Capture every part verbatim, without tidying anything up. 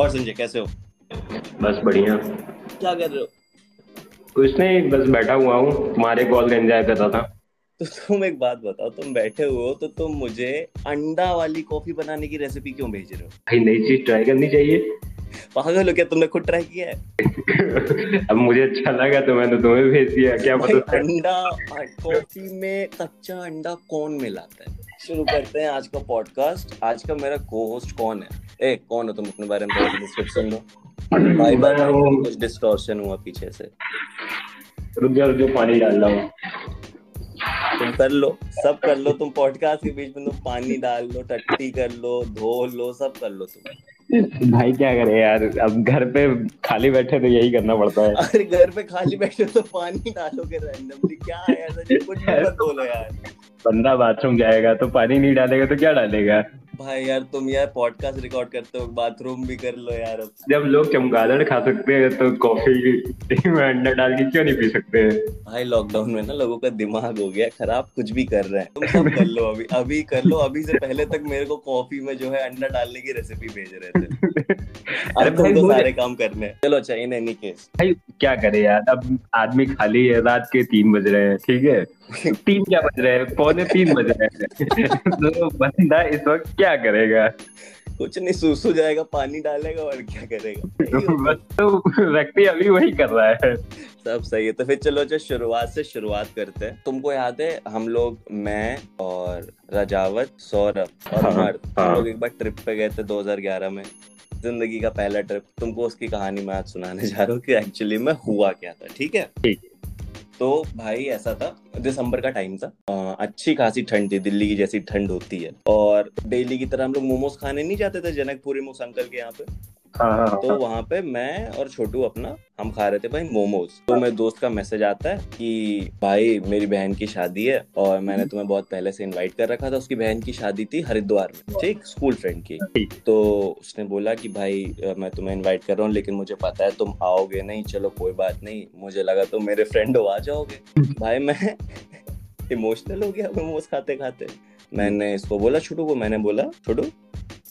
और संजय कैसे हो? बस बढ़िया। क्या कर रहे हो? कुछ नहीं, बस बैठा हुआ हूँ, तुम्हारे कॉल का इंतजार कर रहा था। तो तुम एक बात बताओ, तुम बैठे हुए हो तो तुम मुझे अंडा वाली कॉफी बनाने की रेसिपी क्यों भेज रहे हो? भाई नई चीज ट्राई करनी चाहिए। पागल हो क्या, तुमने खुद ट्राई किया है? अब मुझे अच्छा लगा तो मैंने तुम्हें भेज दिया। क्या पता अंडा कॉफी में कच्चा अंडा कौन मिलाता है? शुरू करते हैं आज का पॉडकास्ट। आज का मेरा को होस्ट कौन है? ए कौन हो तुम? अपने बारे में डिस्क्रिप्शन दो। भाई बार कुछ डिस्टॉर्शन हुआ पीछे से, रुक जाओ, जो पानी डाल रहा हूँ। तुम कर लो, सब कर लो, तुम पॉडकास्ट के बीच में तुम पानी डाल लो, टट्टी कर लो, धो लो, सब कर लो तुम। भाई क्या करे यार, अब घर पे खाली बैठे तो यही करना पड़ता है। अरे घर पे खाली बैठे तो पानी डालोगे रैंडमली, क्या है यार, कुछ भी मत बोलो यार। बंदा बाथरूम जाएगा तो पानी नहीं डालेगा तो क्या डालेगा? भाई यार तुम यार पॉडकास्ट रिकॉर्ड करते हो, बाथरूम भी कर लो यार। जब लोग चमगादड़ खा सकते हैं तो कॉफी में अंडा डाल के क्यों नहीं पी सकते? भाई लॉकडाउन में ना लोगों का दिमाग हो गया खराब, कुछ भी कर रहे हैं। तुम सब कर लो, अभी अभी कर लो। अभी से पहले तक मेरे को कॉफी में जो है अंडा डालने की रेसिपी भेज रहे थे। अब तुमको सारे काम करने। चलो चाहिए नहीं केस। भाई क्या करे यार, अब आदमी खाली है, रात के तीन बज रहे हैं, ठीक है, तीन क्या बज रहे हैं, पौने तीन बज रहे हैं, तो बंदा इस वक्त क्या करेगा? कुछ नहीं, सूसू जाएगा, पानी डालेगा और क्या करेगा? बस तो व्यक्ति अभी वही कर रहा है। सब सही है। तो फिर चलो जो शुरुआत से शुरुआत करते हैं। तुमको याद है हम लोग, मैं और रजावत, सौरभ और हर्ष, हम लोग एक बार ट्रिप पे गए थे दो हज़ार ग्यारह में, जिंदगी का पहला ट्रिप। तुमको उसकी कहानी मैं आज सुनाने जा रहा हूँ कि एक्चुअली में हुआ क्या था, ठीक है? तो भाई ऐसा था, दिसंबर का टाइम था, आ, अच्छी खासी ठंड थी, दिल्ली की जैसी ठंड होती है, और डेली की तरह हम लोग मोमोज खाने नहीं जाते थे जनकपुरी मोस अंकल के यहाँ पे। हाँ, तो हाँ, वहाँ पे मैं और छोटू अपना हम खा रहे थे भाई मोमोज। तो मेरे दोस्त का मैसेज आता है कि भाई मेरी बहन की शादी है और मैंने तुम्हें बहुत पहले से इनवाइट कर रखा था। उसकी बहन की शादी थी हरिद्वार में, ठीक, स्कूल फ्रेंड की। तो उसने बोला कि भाई मैं तुम्हें इनवाइट कर रहा हूँ, लेकिन मुझे पता है तुम आओगे नहीं। चलो कोई बात नहीं, मुझे लगा तुम मेरे फ्रेंड हो, आ जाओगे। भाई मैं इमोशनल हो गया मोमोज खाते खाते। मैंने इसको बोला, छोटू को, मैंने बोला छोटू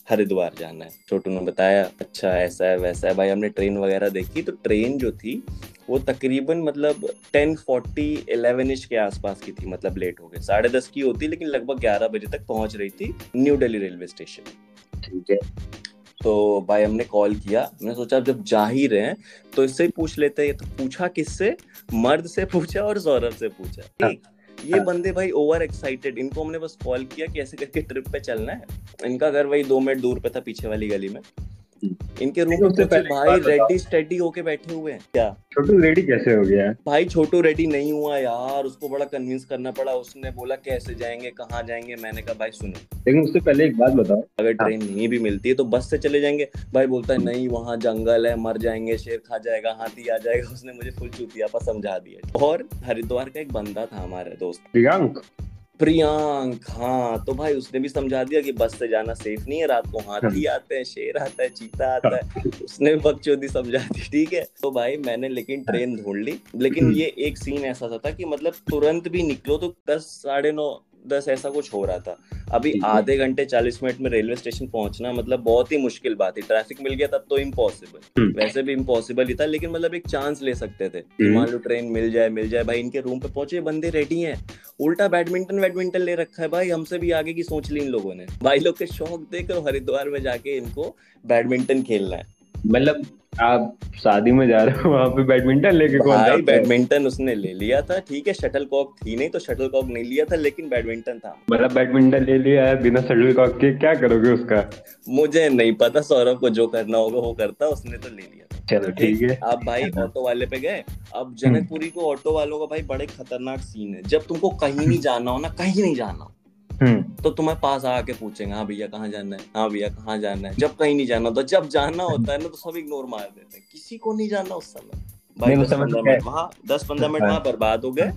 हरिद्वार जाना है। छोटू ने बताया अच्छा ऐसा है वैसा है। भाई हमने ट्रेन वगैरह देखी, तो ट्रेन जो थी वो तकरीबन मतलब टेन फोर्टी इलेवन इंच के आसपास की थी, मतलब लेट हो गए, साढ़े दस की होती, लेकिन लगभग ग्यारह बजे तक पहुंच रही थी न्यू दिल्ली रेलवे स्टेशन, ठीक है। तो भाई हमने कॉल किया, मैंने सोचा जब जा ही रहे हैं तो इससे ही पूछ लेते हैं। तो पूछा किससे? मर्द से पूछा और सौरभ से पूछा। ये बंदे भाई ओवर एक्साइटेड, इनको हमने बस कॉल किया कि ऐसे करके ट्रिप पे चलना है। इनका घर वही दो मिनट दूर पे था, पीछे वाली गली में। इनके रूम पे भाई रेडी स्टेडी होके बैठे हुए हैं। क्या छोटू रेडी कैसे हो गया? भाई छोटू रेडी नहीं हुआ यार, उसको बड़ा कन्विंस करना पड़ा। उसने बोला कैसे जाएंगे, कहाँ जाएंगे। मैंने कहा भाई सुनो, लेकिन उससे पहले एक बात बताओ, अगर ट्रेन नहीं भी मिलती है तो बस से चले जाएंगे। भाई बोलता है नहीं, वहाँ जंगल है, मर जाएंगे, शेर खा जाएगा, हाथी आ जाएगा। उसने मुझे फुल चूतिया पर समझा दिया। और हरिद्वार का एक बंदा था हमारे दोस्त प्रियांक, हाँ, तो भाई उसने भी समझा दिया कि बस से जाना सेफ नहीं है, रात को हाथी आते हैं, शेर आता है, चीता आता है। उसने भी बकचोदी समझा दी, ठीक है। तो भाई मैंने लेकिन ट्रेन ढूंढ ली, लेकिन ये एक सीन ऐसा सा था कि मतलब तुरंत भी निकलो तो दस साढ़े नौ दस ऐसा कुछ हो रहा था। अभी आधे घंटे चालीस मिनट में रेलवे स्टेशन पहुंचना मतलब बहुत ही मुश्किल बात है। ट्रैफिक मिल गया तब तो इम्पॉसिबल, वैसे भी इम्पॉसिबल ही था, लेकिन मतलब एक चांस ले सकते थे कि मान लो ट्रेन मिल जाए मिल जाए भाई इनके रूम पे पहुंचे, बंदे रेडी हैं, उल्टा बैडमिंटन बैडमिंटन ले रखा है। भाई हमसे भी आगे की सोच ली इन लोगों ने। भाई लोग के शौक देखो, हरिद्वार में जाके इनको बैडमिंटन खेलना है। मतलब आप शादी में जा रहे हो, वहाँ पे बैडमिंटन लेके कौन जाता है? बैडमिंटन उसने ले लिया था, ठीक है, शटल कॉक थी नहीं तो शटल कॉक नहीं लिया था, लेकिन बैडमिंटन था। मतलब बैडमिंटन ले लिया है बिना शटल कॉक के, क्या करोगे उसका? मुझे नहीं पता, सौरभ को जो करना होगा वो करता, उसने तो ले लिया था। चलो ठीक है। आप भाई ऑटो वाले पे गए। अब जनकपुरी को ऑटो वालों का भाई बड़े खतरनाक सीन है। जब तुमको कहीं नहीं जाना हो ना, कहीं नहीं जाना हो, तो तुम्हें पास आके पूछेंगे हाँ भैया कहाँ जाना है, हाँ भैया कहाँ जाना है। जब कहीं नहीं जाना होता, जब जाना होता है ना तो सब इग्नोर मार देते हैं, किसी को नहीं जाना उस समय। भाई दस पंद्रह मिनट वहाँ बर्बाद हो गए।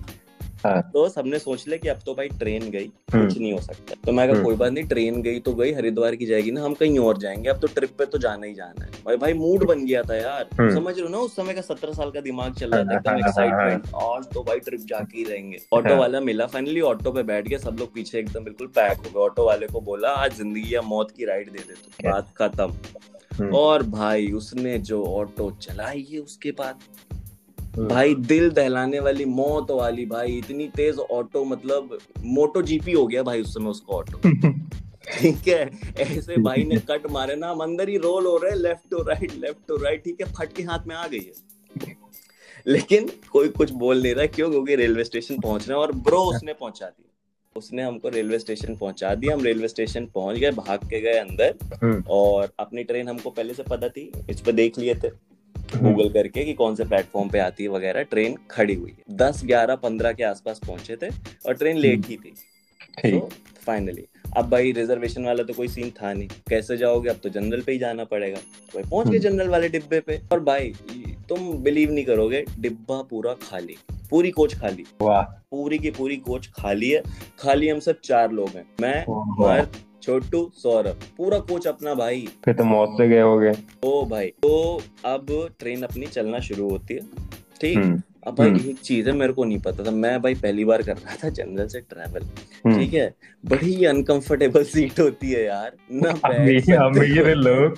तो सबने सोच लिया कि अब तो भाई ट्रेन गई, कुछ नहीं हो सकता। तो मैं कहा कोई बात नहीं, ट्रेन गई तो गई, हरिद्वार की जाएगी ना, हम कहीं और जाएंगे, अब तो ट्रिप पे तो जाना ही जाना है। भाई भाई मूड बन गया था यार, समझ रहे हो ना, उस समय का सत्रह साल का दिमाग चल रहा था, एकदम एक्साइटमेंट, और तो भाई ट्रिप जाके ही रहेंगे। ऑटो वाला मिला, फाइनली ऑटो पे बैठ गया, सब लोग पीछे एकदम बिल्कुल पैक हो गए। ऑटो वाले को बोला आज जिंदगी या मौत की राइड दे दे, तो बात खत्म। और भाई उसने जो ऑटो चलाई है उसके बाद भाई दिल दहलाने वाली मौत वाली भाई इतनी तेज ऑटो, मतलब मोटो जीपी हो गया भाई उस समय उसका ऑटो। ठीक है, ऐसे भाई ने कट मारे ना, हम अंदर ही रोल हो रहे, left to right left to right. ठीक है, फट के हाथ में आ गई है, लेकिन कोई कुछ बोल नहीं रहा, क्यों? क्योंकि रेलवे स्टेशन पहुंच रहे हैं। और ब्रो उसने पहुंचा दिया, उसने हमको रेलवे स्टेशन पहुंचा दिया। हम रेलवे स्टेशन पहुंच गए, भाग के गए अंदर, और अपनी ट्रेन हमको पहले से पता थी, इस पे देख लिए थे गूगल करके कि कौन से प्लेटफॉर्म पे आती है वगैरह। ट्रेन खड़ी हुई है, दस ग्यारह पंद्रह के आसपास पहुंचे थे और ट्रेन लेट ही थी। तो फाइनली अब भाई रिजर्वेशन वाला तो कोई सीन था नहीं, कैसे जाओगे, अब तो जनरल पे ही जाना पड़ेगा। भाई पहुंच गए जनरल वाले डिब्बे पे, और भाई तुम बिलीव नहीं करोगे, डिब्बा पूरा खाली, पूरी कोच खाली, पूरी की पूरी कोच खाली है। खाली हम सब चार लोग हैं, मैं, मर्द, छोटू, सौरभ, पूरा कोच अपना भाई। फिर तो मौत से गए होगे ओ भाई। तो अब ट्रेन अपनी चलना शुरू होती है, ठीक। अब भाई एक चीज है मेरे को नहीं पता था, मैं भाई पहली बार कर रहा था जनरल से ट्रैवल, ठीक है। बड़ी अनकंफर्टेबल सीट होती है यार, ना बैठ अमीर लोग,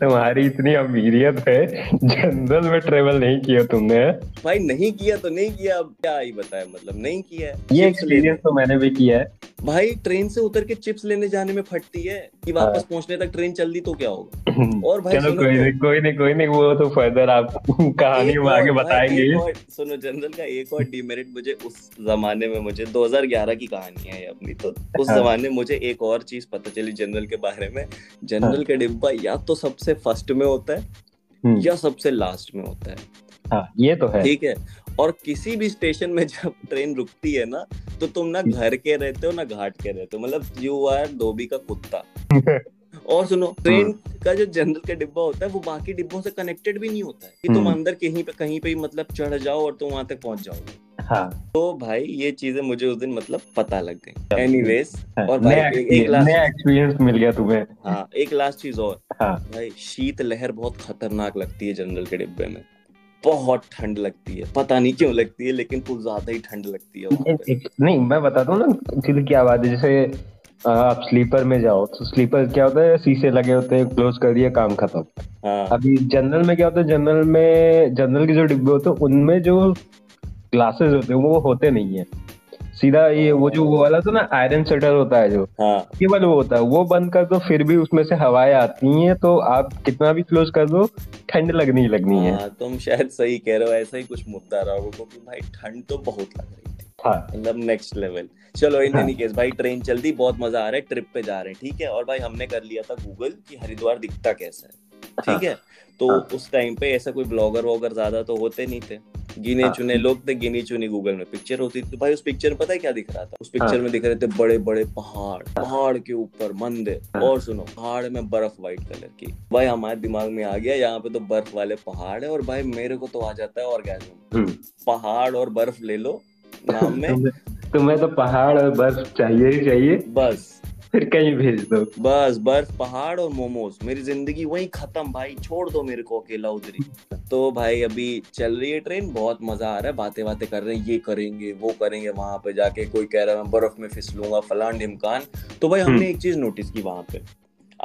तुम्हारी इतनी अमीरियत है, जनरल में ट्रैवल नहीं किया तुमने भाई? नहीं किया तो नहीं किया, अब क्या ही बताया, मतलब नहीं किया है। ये एक्सपीरियंस तो मैंने भी किया है भाई, ट्रेन से उतर के चिप्स लेने जाने में फटती है कि वापस पहुंचने तक ट्रेन चल दी तो क्या होगा। और भाई चलो कोई नहीं कोई नहीं कोई नहीं, वो तो फर्दर आप कहानी में आगे बताएंगे। सुनो, जनरल का एक और डिमेरिट मुझे उस जमाने में, मुझे दो हज़ार ग्यारह की कहानी है अपनी, तो उस जमाने में मुझे एक और चीज पता चली जनरल के बारे में। जनरल का डिब्बा या तो सबसे फर्स्ट में होता है या सबसे लास्ट में होता है। हाँ, ये तो है, ठीक है। और किसी भी स्टेशन में जब ट्रेन रुकती है ना, तो तुम ना घर के रहते हो ना घाट के रहते हो, मतलब यू आर धोबी का कुत्ता। और सुनो, ट्रेन का जो जनरल का डिब्बा होता है वो बाकी डिब्बों से कनेक्टेड भी नहीं होता है कि तुम अंदर कहीं पे कहीं पे मतलब चढ़ जाओ और तुम वहां तक पहुंच जाओगे। हाँ। तो भाई ये चीजें मुझे उस दिन मतलब पता लग गई। एनीवेज, और भाई एक लास्ट एक्सपीरियंस मिल गया तुम्हें। हाँ, एक लास्ट चीज और भाई, शीत लहर बहुत खतरनाक लगती है जनरल के डिब्बे में, बहुत ठंड लगती है, पता नहीं क्यों लगती है, लेकिन कुछ ज्यादा ही ठंड लगती है वहाँ पे। नहीं, मैं बताता हूँ ना चीज क्या बात है। जैसे आप स्लीपर में जाओ तो स्लीपर क्या होता है, शीशे लगे होते हैं, क्लोज कर दिया, काम खत्म। हाँ। अभी जनरल में क्या होता है, जनरल में जनरल के जो डिब्बे होते हैं उनमें जो ग्लासेस होते हैं वो होते नहीं है, सीधा ये वो जो वो वाला था ना आयरन शटर होता है जो, हाँ, केवल वो होता है, वो बंद कर दो फिर भी उसमें से हवाएं आती हैं, तो आप कितना भी क्लोज कर दो ठंड लगनी लगनी है। हाँ, तुम शायद सही कह रहे हो, ऐसा ही कुछ मुद्दा रहा होगा, क्योंकि भाई ठंड तो बहुत लग रही थी, मतलब नेक्स्ट लेवल। चलो इन एनी केस भाई, ट्रेन चल दी, बहुत मजा आ रहा है, ट्रिप पे जा रहे हैं, ठीक है। और भाई हमने कर लिया था गूगल कि हरिद्वार दिखता कैसा है, ठीक है। तो उस टाइम पे ऐसा कोई ब्लॉगर वॉगर ज्यादा तो होते नहीं थे, गिने चुने लोग थे, गिनी चुनी गूगल में पिक्चर होती थी। तो भाई उस पिक्चर में पता है क्या दिख रहा था, उस पिक्चर में दिख रहे थे बड़े बड़े पहाड़, पहाड़ के ऊपर मंदिर, और सुनो पहाड़ में बर्फ व्हाइट कलर की। भाई हमारे दिमाग में आ गया यहाँ पे तो बर्फ वाले पहाड़ है, और भाई मेरे को तो आ जाता है ऑर्गेज्म, पहाड़ और बर्फ ले लो नाम में, तुम्हें तो पहाड़ और बर्फ चाहिए ही चाहिए, बस फिर कहीं भेज दो, बस बर्फ पहाड़ और मोमोज, मेरी जिंदगी वहीं खत्म भाई, छोड़ दो मेरे को अकेला उधरी। तो भाई अभी चल रही है ट्रेन, बहुत मजा आ रहा है, बातें बातें कर रहे हैं, ये करेंगे वो करेंगे, वहां पे जाके कोई कह रहा है मैं बर्फ में फिसलूंगा फलान ढिमकान। तो भाई हमने एक चीज नोटिस की वहां पे,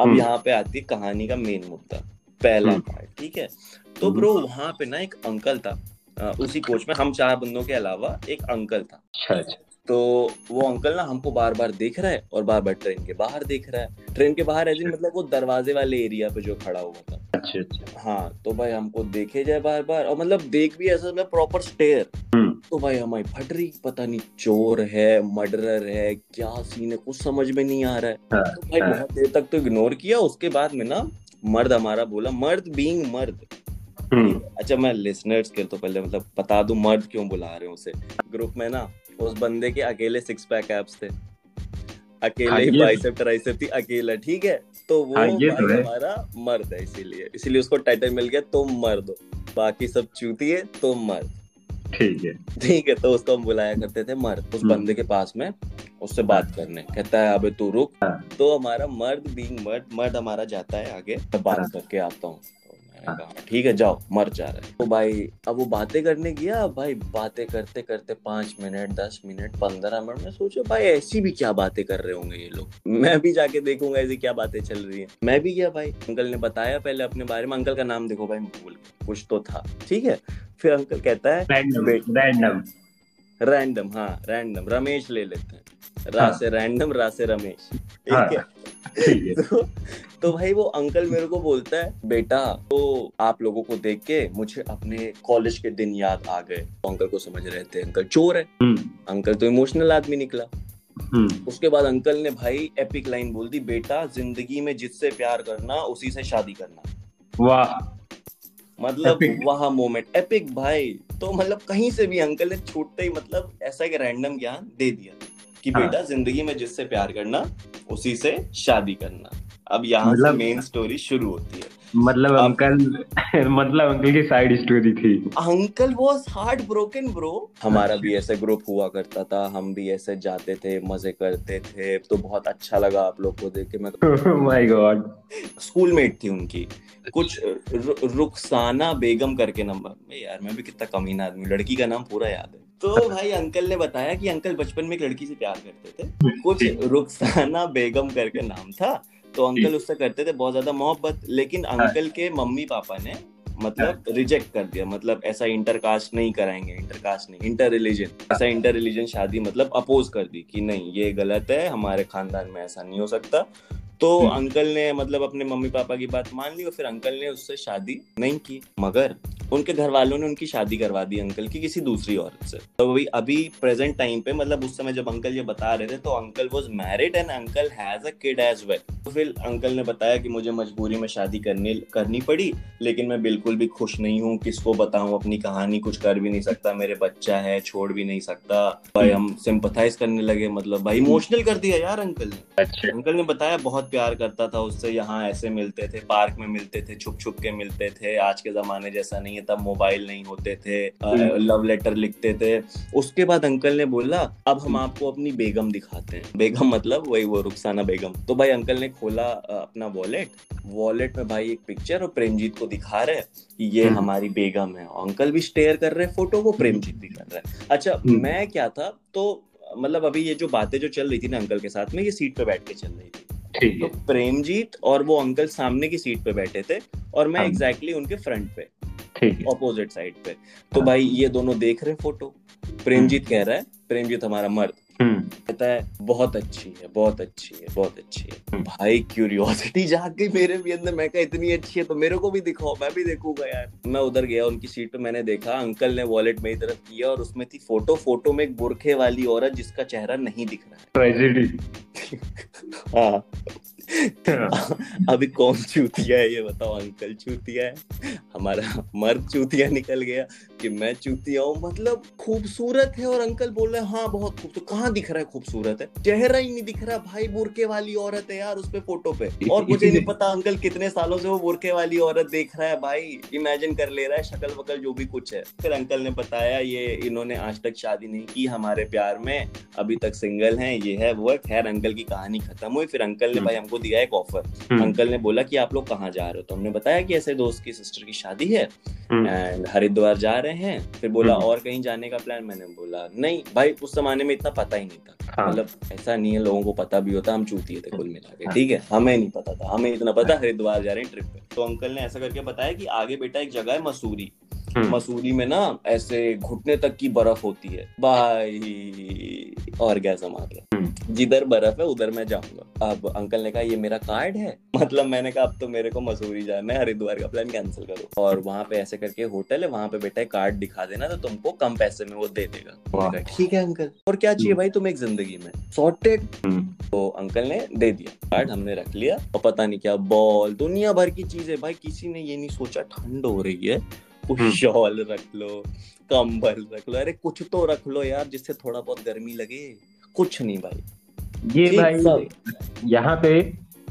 अब यहाँ पे आती है कहानी का मेन मुद्दा, पहला पार्ट, ठीक है। तो ब्रो वहां पे ना एक अंकल था उसी कोच में, हम चार बंदों के अलावा एक अंकल था। तो वो अंकल ना हमको बार बार देख रहा है और बार बार ट्रेन के बाहर देख रहा है, ट्रेन के बाहर एज इन मतलब वो दरवाजे वाले एरिया पे जो खड़ा हुआ था। अच्छा अच्छा। हाँ, तो भाई हमको देखे जाए बार बार, और मतलब देख भी ऐसा मतलब प्रॉपर स्टेयर। तो भाई हमारी फट रही, पता नहीं चोर है मर्डरर है क्या सीन है, कुछ समझ में नहीं आ रहा है। तो भाई बहुत देर तक तो इग्नोर किया, उसके बाद में ना मर्द हमारा बोला, मर्द बीइंग मर्द। अच्छा मैं लिसनर्स के तो पहले मतलब बता दूं मर्द क्यों बुला रहे हैं उसे। ग्रुप में ना उस बंदे के अकेले सिक्स पैक एब्स थे, अकेले ही बाइसेप ट्राइसेप थी, अकेला, ठीक है। तो वो हमारा मर्द है, इसीलिए इसीलिए उसको टाइटल मिल गया, तुम मर्द हो बाकी सब चूती है, तुम मर्द, ठीक है ठीक है। तो उसको हम बुलाया करते थे मर्द, उस बंदे के पास में, उससे बात करने, कहता है अबे तू रुक। तो हमारा मर्द बीइंग मर्द, मर्द हमारा जाता है आगे, बात करके आता हूँ। मैंने कहा ठीक है जाओ, मर जा रहा है। तो भाई अब वो बातें करने गया, भाई बातें करते करते पाँच मिनट दस मिनट पंद्रह मिनट में सोचो भाई ऐसी भी क्या बातें कर रहे होंगे ये लोग, मैं भी जाके देखूंगा ऐसी क्या बातें चल रही है। मैं भी गया भाई, अंकल ने बताया पहले अपने बारे में, अंकल का नाम देखो भाई भूल गया, कुछ तो था ठीक है। फिर अंकल कहता है रैंडम रैंडम हाँ रैंडम रमेश ले लेते हैं, रा से रैंडम रा से रमेश ठीक है। तो, तो भाई वो अंकल मेरे को बोलता है बेटा तो आप लोगों को देख के मुझे अपने कॉलेज के दिन याद आ गए। तो अंकल को समझ रहे थे अंकल चोर है, अंकल तो इमोशनल आदमी निकला। उसके बाद अंकल ने भाई एपिक लाइन बोल दी, बेटा जिंदगी में जिससे प्यार करना उसी से शादी करना। वाह, मतलब वहाँ मोमेंट एपिक भाई। तो मतलब कहीं से भी अंकल ने छूटते ही मतलब ऐसा एक रैंडम ज्ञान दे दिया कि बेटा हाँ। जिंदगी में जिससे प्यार करना उसी से शादी करना। अब यहाँ मतलब, से मेन स्टोरी शुरू होती है। मतलब अब, अंकल मतलब अंकल की साइड स्टोरी थी। Uncle was heartbroken bro. हमारा भी ऐसे ग्रुप हुआ करता था, हम भी ऐसे जाते थे मजे करते थे। तो बहुत अच्छा लगा आप लोग को देख के। मैं माय गॉड स्कूलमेट थी उनकी कुछ रु, रुखसाना बेगम करके नंबर। यार मैं भी कितना कमीना आदमी, लड़की का नाम पूरा याद है। तो भाई अंकल ने बताया कि अंकल बचपन में एक लड़की से प्यार करते थे, कुछ रुखसाना बेगम करके नाम था। तो अंकल उससे करते थे बहुत ज्यादा मोहब्बत, लेकिन अंकल के मम्मी पापा ने मतलब रिजेक्ट कर दिया। मतलब ऐसा इंटरकास्ट नहीं कराएंगे, इंटरकास्ट नहीं इंटर रिलीजन, ऐसा इंटर रिलीजन शादी मतलब अपोज कर दी कि नहीं ये गलत है, हमारे खानदान में ऐसा नहीं हो सकता। तो अंकल ने मतलब अपने मम्मी पापा की बात मान ली और फिर अंकल ने उससे शादी नहीं की। मगर उनके घर वालों ने उनकी शादी करवा दी अंकल की किसी दूसरी औरत से। तो अभी अभी प्रेजेंट टाइम पे मतलब उस समय जब अंकल ये बता रहे थे तो uncle was married and uncle has a kid as well. तो फिर अंकल ने बताया कि मुझे मजबूरी में शादी करने करनी पड़ी, लेकिन मैं बिल्कुल भी खुश नहीं हूँ। किसको बताऊँ अपनी कहानी, कुछ कर भी नहीं सकता, मेरे बच्चा है छोड़ भी नहीं सकता। भाई हम सिंपथाइज करने लगे, मतलब भाई इमोशनल कर दिया यार अंकल ने। अच्छा, अंकल ने बताया बहुत प्यार करता था उससे, यहाँ ऐसे मिलते थे, पार्क में मिलते थे, छुप छुप के मिलते थे। आज के जमाने जैसा नहीं है, तब मोबाइल नहीं होते थे, लव लेटर लिखते थे। उसके बाद अंकल ने बोला अब हम आपको अपनी बेगम दिखाते हैं। बेगम मतलब वही वो रुखसाना बेगम। तो भाई अंकल ने खोला अपना वॉलेट, वॉलेट में भाई एक पिक्चर और प्रेमजीत को दिखा रहे कि ये हमारी बेगम है। अंकल भी स्टेयर कर रहे फोटो को, प्रेमजीत भी कर रहे। अच्छा मैं क्या था तो मतलब अभी ये जो बातें जो चल रही थी ना अंकल के साथ में, ये सीट पे बैठ के चल रही थी। तो प्रेमजीत और वो अंकल सामने की सीट पे बैठे थे और मैं एग्जैक्टली उनके फ्रंट पे ऑपोजिट साइड पे। तो भाई ये दोनों देख रहे फोटो, प्रेमजीत कह रहा है, प्रेमजीत हमारा मर्द कहता है बहुत अच्छी है बहुत अच्छी है बहुत अच्छी है। भाई क्यूरियोसिटी जाग गई मेरे भी अंदर, मैं कहा इतनी अच्छी है तो मेरे को भी दिखाओ, मैं भी देखूंगा यार। मैं उधर गया उनकी सीट पे, मैंने देखा अंकल ने वॉलेट मेरी तरफ किया और उसमें थी फोटो। फोटो में एक बुरखे वाली औरत जिसका चेहरा नहीं दिख रहा है। हाँ अभी कौन चूतिया है ये बताओ, अंकल चूतिया है, हमारा मर्द चूतिया निकल गया कि मैं चूतिया हूँ। मतलब खूबसूरत है और अंकल बोल रहे हैं हाँ बहुत खूबसूरत, कहाँ दिख रहा है खूबसूरत है, चेहरा ही नहीं दिख रहा। भाई बुरके वाली औरत है यार उस पे फोटो पे, और मुझे नहीं पता अंकल कितने सालों से वो बुरके वाली औरत देख रहा है, भाई इमेजिन कर ले रहा है शक्ल वकल जो भी कुछ है। फिर अंकल ने बताया ये इन्होंने आज तक शादी नहीं की, हमारे प्यार में अभी तक सिंगल है, ये है वो है। खैर अंकल की कहानी खत्म हुई। फिर अंकल ने भाई हमको दिया एक ऑफर। अंकल ने बोला कि आप लोग कहाँ जा रहे हो, तो हमने बताया कि ऐसे दोस्त की सिस्टर की शादी है एंड हरिद्वार जा रहे हैं। फिर बोला और कहीं जाने का प्लान, मैंने बोला नहीं भाई उस जमाने में इतना पता ही नहीं था, मतलब ऐसा नहीं है लोगों को पता भी होता, हम चूतिए थे कुल मिला के ठीक है, हमें नहीं पता था, हमें इतना पता हरिद्वार जा रहे हैं ट्रिप पे। तो अंकल ने ऐसा करके बताया कि आगे बेटा एक जगह है मसूरी, मसूरी में ना ऐसे घुटने तक की बर्फ होती है। भाई ऑर्गेज़म आ गया, जिधर बर्फ है उधर मैं जाऊंगा। अब अंकल ने कहा ये मेरा कार्ड है, मतलब मैंने कहा अब तो मेरे को मसूरी जाना है, हरिद्वार का प्लान कैंसिल करो। और वहाँ पे ऐसे करके होटल है, वहाँ पे बेटा कार्ड दिखा देना तो तुमको कम पैसे में वो दे देगा। ठीक है अंकल, और क्या चाहिए भाई तुम्हें जिंदगी में, सॉर्टेड। तो अंकल ने दे दिया कार्ड, हमने रख लिया। और पता नहीं क्या बॉल, दुनिया भर की चीजें भाई, किसी ने ये नहीं सोचा ठंड हो रही है, शॉल रख लो, कंबल रख लो, अरे कुछ तो रख लो यार जिससे थोड़ा बहुत गर्मी लगे। कुछ नहीं भाई, ये भाई यहाँ पे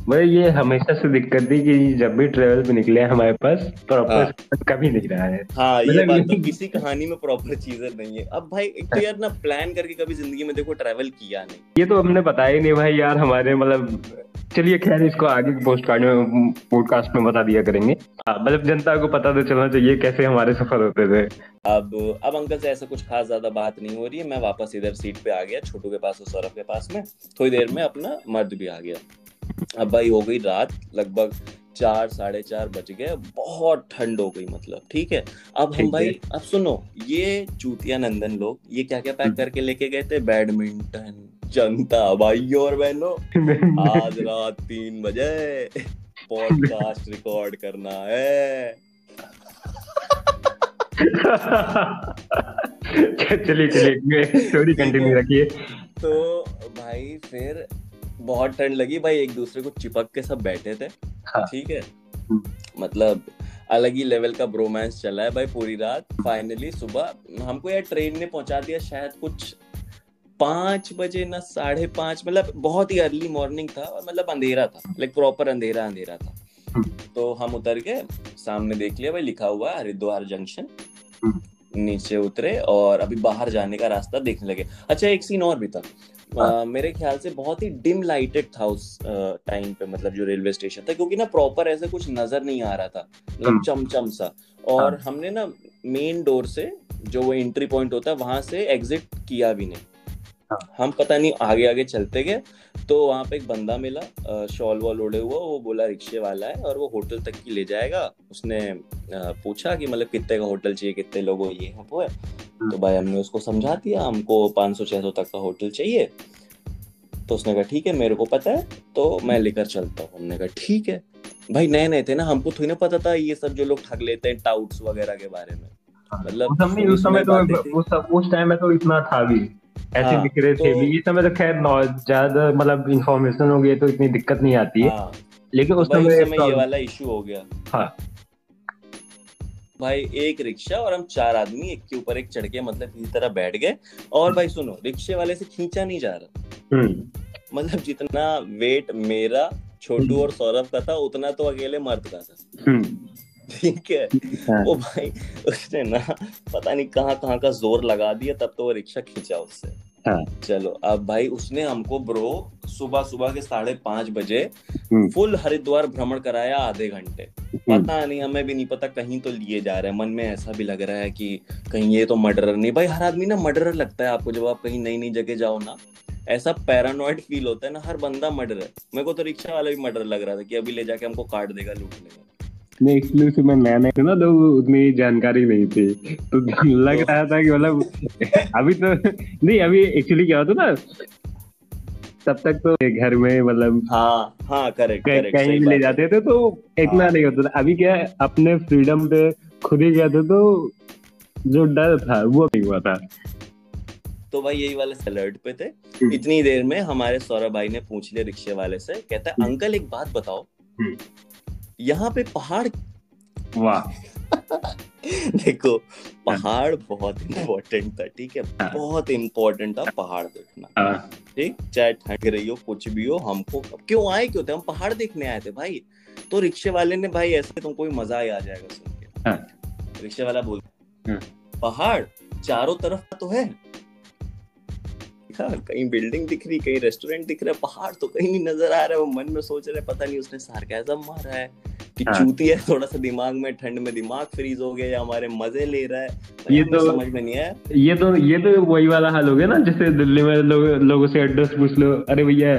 भाई ये हमेशा से दिक्कत थी कि जब भी ट्रेवल पे निकले हमारे पास प्रॉपर कभी नहीं रहा है। हाँ ये बात तो किसी कहानी में प्रॉपर चीजें नहीं है। अब भाई एक तो यार ना प्लान करके कभी जिंदगी में देखो ट्रेवल किया नहीं, ये तो हमने पता ही नहीं भाई यार हमारे मतलब चलिए खैर इसको आगे पोस्टकार्ड में पॉडकास्ट में बता दिया करेंगे। मतलब जनता को पता तो चलना चाहिए कैसे हमारे सफर होते थे। अब अब अंकल से ऐसा कुछ खास ज्यादा बात नहीं हो रही है। मैं वापस इधर सीट पे आ गया, छोटू के पास और सौरभ के पास में। थोड़ी देर में अपना मर्द भी आ गया। अब भाई हो गई रात, लगभग चार साढ़े चार बज गए। बहुत ठंड हो गई, मतलब ठीक है। अब हम भाई अब सुनो, ये चूतिया नंदन लोग ये क्या क्या पैक करके लेके गए थे। बैडमिंटन, जनता भाई और बहनों आज रात तीन बजे पॉडकास्ट रिकॉर्ड करना है। चलिए चलिए स्टोरी कंटिन्यू रखिए। तो भाई फिर बहुत ठंड लगी भाई, एक दूसरे को चिपक के सब बैठे थे। ठीक है, मतलब अलग ही लेवल का ब्रोमांस चला है भाई पूरी रात। फाइनली सुबह हमको यार ट्रेन ने पहुंचा दिया शायद कुछ पांच बजे ना साढ़े पांच, मतलब बहुत ही अर्ली मॉर्निंग था। मतलब अंधेरा था, लाइक प्रॉपर अंधेरा अंधेरा था। तो हम उतर के सामने देख लिया भाई लिखा हुआ हरिद्वार जंक्शन, नीचे उतरे और अभी बाहर जाने का रास्ता देखने लगे। अच्छा एक सीन और भी था। Uh, मेरे ख्याल से बहुत ही डिम लाइटेड था उस टाइम uh, पे, मतलब जो रेलवे स्टेशन था, क्योंकि ना प्रॉपर ऐसे कुछ नजर नहीं आ रहा था, मतलब चमचम सा। और हमने ना मेन डोर से जो वो एंट्री पॉइंट होता है वहां से एग्जिट किया भी नहीं। हम पता नहीं आगे आगे चलते गए तो वहां पे एक बंदा मिला शॉल वॉल ओढ़े हुआ। वो बोला रिक्शे वाला है और वो होटल तक की ले जाएगा। उसने पूछा कि मतलब कितने का होटल चाहिए, कितने लोगों ये है वो है। तो भाई हमने उसको समझा दिया हमको पाँच सौ छह सौ तक का होटल चाहिए। तो उसने कहा ठीक है मेरे को पता है तो मैं लेकर चलता हूँ। हमने कहा ठीक है। भाई नए नए थे ना, हमको थोड़ी ना पता था ये सब जो लोग ठग लेते हैं टाउट्स वगैरह के बारे में। मतलब उस समय उस टाइम में तो इतना था भी ऐसे दिख रहे थे भी। इस समय तो खैर ज्यादा मतलब इन्फॉर्मेशन हो गई तो इतनी दिक्कत नहीं आती है, लेकिन उस समय ये वाला इशू हो गया। हाँ भाई एक रिक्शा और हम चार आदमी एक के ऊपर एक चढ़ के मतलब इस तरह बैठ गए। और भाई सुनो रिक्शे वाले से खींचा नहीं जा रहा, मतलब जितना वेट मेरा छोटू और सौरभ का था उतना तो अकेले मर्द का था। ठीक है, वो भाई उसने ना पता नहीं कहाँ कहाँ का जोर लगा दिया तब तो वो रिक्शा खींचा उससे। चलो अब भाई उसने हमको ब्रो सुबह सुबह के साढ़े पांच बजे फुल हरिद्वार भ्रमण कराया आधे घंटे। पता नहीं हमें भी नहीं पता कहीं तो लिए जा रहे हैं। मन में ऐसा भी लग रहा है कि कहीं ये तो मर्डरर नहीं। भाई हर आदमी ना मर्डरर लगता है आपको जब आप कहीं नई नई जगह जाओ ना, ऐसा पैरानॉइड फील होता है ना, हर बंदा मर्डरर। मेरे को तो रिक्शा वाला भी मर्डरर लग रहा था कि अभी ले जाके हमको काट देगा लूट लेगा। एक्सक्लूसिव में मैंने ना तो उतनी जानकारी नहीं थी तो लग रहा था कि मतलब अभी तो नहीं। अभी एक्चुअली क्या होता ना तब तक तो घर में मतलब हाँ हाँ करेक्ट करेक्ट कहीं ले जाते थे तो इतना हाँ, नहीं होता था। अभी क्या अपने फ्रीडम पे खुद ही जाते तो जो डर था वो नहीं हुआ था। तो भाई यही वाले अलर्ट पे थे। इतनी देर में हमारे सौरभ भाई ने पूछ लिया रिक्शे वाले से, कहता है अंकल एक बात बताओ यहाँ पे पहाड़ वाह देखो पहाड़ बहुत इम्पोर्टेंट था। ठीक है, बहुत इम्पोर्टेंट था पहाड़ देखना। ठीक, चाहे ठंड रही हो कुछ भी हो, हमको क्यों आए क्यों थे, हम पहाड़ देखने आए थे भाई। तो रिक्शे वाले ने भाई ऐसे तुमको भी मजा ही आ जाएगा सुन के। रिक्शे वाला बोल पहाड़ चारों तरफ तो है, कहीं बिल्डिंग दिख रही, कहीं रेस्टोरेंट दिख रहा है, पहाड़ तो कहीं नहीं नजर आ रहा है। वो मन में सोच रहा है पता नहीं उसने सार्केज्म मारा है कि चूती है, थोड़ा सा दिमाग में ठंड में दिमाग फ्रीज हो गया या हमारे मजे ले रहा है। तो ये तो समझ में नहीं आया। ये तो ये तो वही वाला हाल हो गया ना जैसे दिल्ली में लोग लोगों से एड्रेस पूछ लो, अरे भैया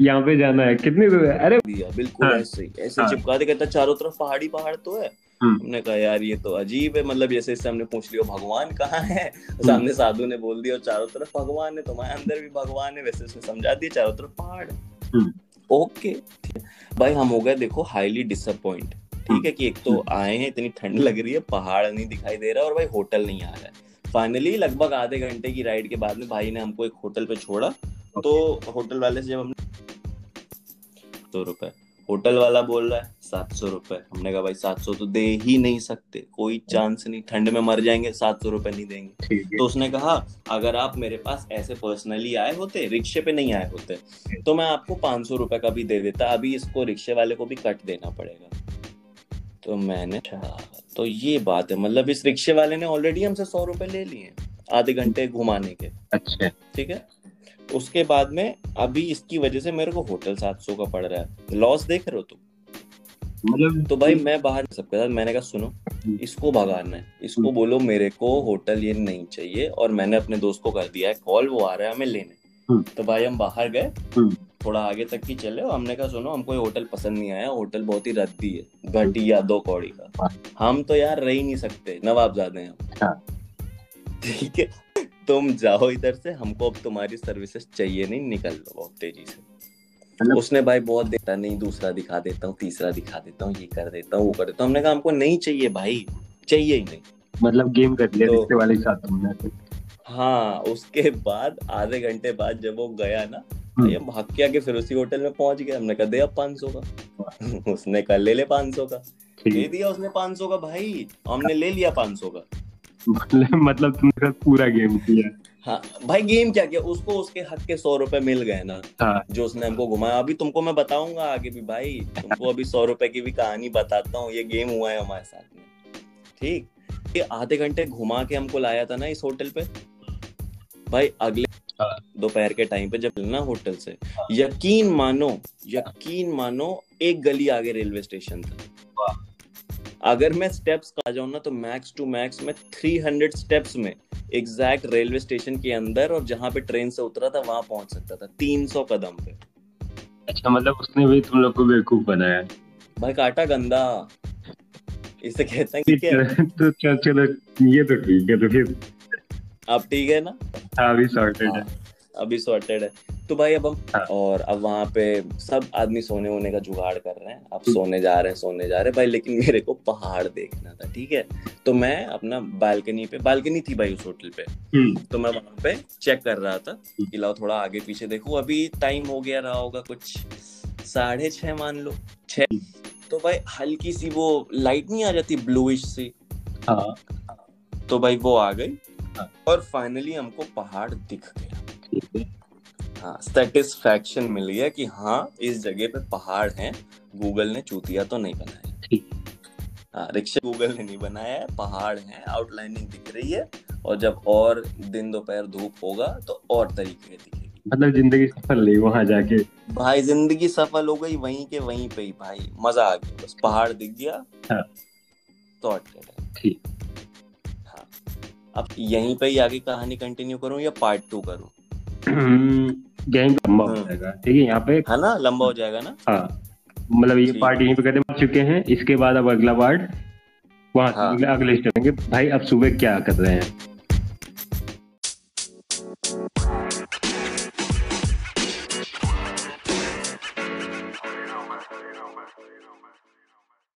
यहाँ पे जाना है कितने, अरे भैया बिल्कुल ऐसे ऐसे चिपका दे, कहता चारों तरफ पहाड़ी पहाड़ तो है। हमने कहा यार ये तो अजीब है, मतलब जैसे इससे हमने पूछ लिया भगवान कहाँ है, सामने साधु ने बोल दिया चारों तरफ भगवान है, तुम्हारे अंदर भी भगवान है, वैसे उसने समझा दिया चारों तरफ पहाड़ है। ओके भाई हम हो गए देखो हाईली डिसअपॉइंट। ठीक है कि एक तो आए हैं इतनी ठंड लग रही है, पहाड़ नहीं दिखाई दे रहा और भाई होटल नहीं आ रहा है। फाइनली लगभग आधे घंटे की राइड के बाद में भाई ने हमको एक होटल पे छोड़ा। तो होटल वाले से जब हमने सौ रुपए होटल वाला बोल रहा है सात सौ रुपए, हमने कहा भाई सात सौ तो दे ही नहीं सकते, कोई चांस नहीं, ठंड में मर जाएंगे, सात सौ रुपए नहीं देंगे। तो उसने कहा अगर आप मेरे पास ऐसे पर्सनली आए होते, रिक्शे पे नहीं आए होते, तो मैं आपको पांच सौ रुपए का भी दे देता, अभी इसको रिक्शे वाले को भी कट देना पड़ेगा। तो मैंने तो ये बात है, मतलब इस रिक्शे वाले ने ऑलरेडी हमसे सौ रुपए ले लिए आधे घंटे घुमाने के। अच्छा ठीक है, उसके बाद में अभी इसकी वजह से मेरे को होटल सात सौ का पड़ रहा है, लॉस देख रहे हो तुम। मतलब तो भाई मैं बाहर सबके साथ, मैंने कहा सुनो इसको भगाना है, इसको बोलो मेरे को होटल ये नहीं चाहिए, और मैंने अपने दोस्त को कर दिया है कॉल, वो आ रहा है हमें लेने। तो भाई हम बाहर गए, थोड़ा आगे तक ही चले, और हमने कहा सुनो हमको ये होटल पसंद नहीं आया, होटल बहुत ही रद्दी है, घटिया, दो कौड़ी का, हम तो यार रह ही नहीं सकते, नवाबजादे हैं ठीक है, तुम जाओ इधर से, हमको अब तुम्हारी सर्विसेज चाहिए नहीं, निकल लो बहुत तेजी से। उसने भाई बहुत देता नहीं, दूसरा दिखा देता हूँ, तीसरा दिखा देता हूँ, ये कर देता हूँ, वो कर देता हूँ। हमने कहा हमको नहीं चाहिए भाई, चाहिए ही नहीं, मतलब गेम कर लिया रिश्ते वाले के साथ तुमने। हाँ, उसके बाद आधे घंटे बाद जब वो गया ना, भाग के आके फिर उसी होटल में पहुंच गया। हमने कहा दे अब पाँच सौ का, उसने कहा ले ले पाँच सौ का, दे दिया उसने पाँच सौ का भाई, हमने ले लिया पाँच सौ का। मतलब तुमने साथ पूरा गेम किया। हाँ भाई गेम क्या किया, उसको उसके हक के सौ रुपए मिल गए ना। हाँ। जो उसने हमको घुमाया, अभी तुमको मैं बताऊंगा आगे भी भाई, तुमको अभी सौ रुपए की भी कहानी बताता हूँ, ये गेम हुआ है हमारे साथ में। ठीक, ये आधे घंटे घुमा के हमको लाया था ना इस होटल पे भाई। अगले हाँ। दोपहर के टाइम पे जब ना होटल से, यकीन मानो यकीन मानो एक गली आगे रेलवे स्टेशन था। अगर मैं स्टेप्स का जाऊँ ना तो मैक्स टू मैक्स में थ्री हंड्रेड स्टेप्स में एग्जैक्ट रेलवे स्टेशन के अंदर और जहाँ पे ट्रेन से उतरा था वहां पहुंच सकता था, तीन सौ कदम पे। अच्छा, मतलब उसने भी तुम लोग को बेवकूफ बनाया भाई, काटा गंदा इसे कहते हैं। ठीक है तो चल चलो, ये तो ठीक है, तो फिर अब ठीक है ना, अभी सॉर्टेड है, अभी सॉर्टेड है। तो भाई अब हम हाँ। और अब वहाँ पे सब आदमी सोने होने का जुगाड़ कर रहे हैं, अब सोने जा रहे हैं सोने जा रहे हैं भाई, लेकिन मेरे को पहाड़ देखना था। ठीक है, तो मैं अपना बालकनी पे, बालकनी थी भाई उस होटल पे, तो मैं वहाँ पे चेक कर रहा था कि लाओ थोड़ा आगे पीछे देखूँ, अभी टाइम हो गया रहा होगा कुछ साढ़े छः मान लो छः, तो भाई हल्की सी वो लाइट नहीं आ जाती ब्लूइश सी, हाँ तो भाई वो आ गई हाँ। और फाइनली हमको पहाड़ दिख गया। हाँ, सेटिस्फैक्शन मिल गया कि हाँ इस जगह पे पहाड़ हैं, गूगल ने चूतिया तो नहीं बनाया, हाँ रिक्शा गूगल ने नहीं बनाया है, पहाड़ हैं, आउटलाइनिंग दिख रही है, और जब और दिन दोपहर धूप होगा तो और तरीके दिखेगी। मतलब जिंदगी सफल रही वहाँ जाके भाई, जिंदगी सफल हो गई वहीं के वहीं पे ही भाई, मजा आ गया, बस पहाड़ दिख गया हाँ। तो ठीक हाँ, अब यहीं पे ही आगे कहानी कंटिन्यू करूँ या पार्ट टू करूँ? गेम लंबा हो जाएगा, ठीक है यहाँ पे है ना, लंबा हो जाएगा ना। हाँ मतलब ये पार्ट यहीं पे खत्म हो चुके हैं, इसके बाद अब अगला पार्ट वहाँ अगले स्टेप भाई, अब सुबह क्या कर रहे हैं।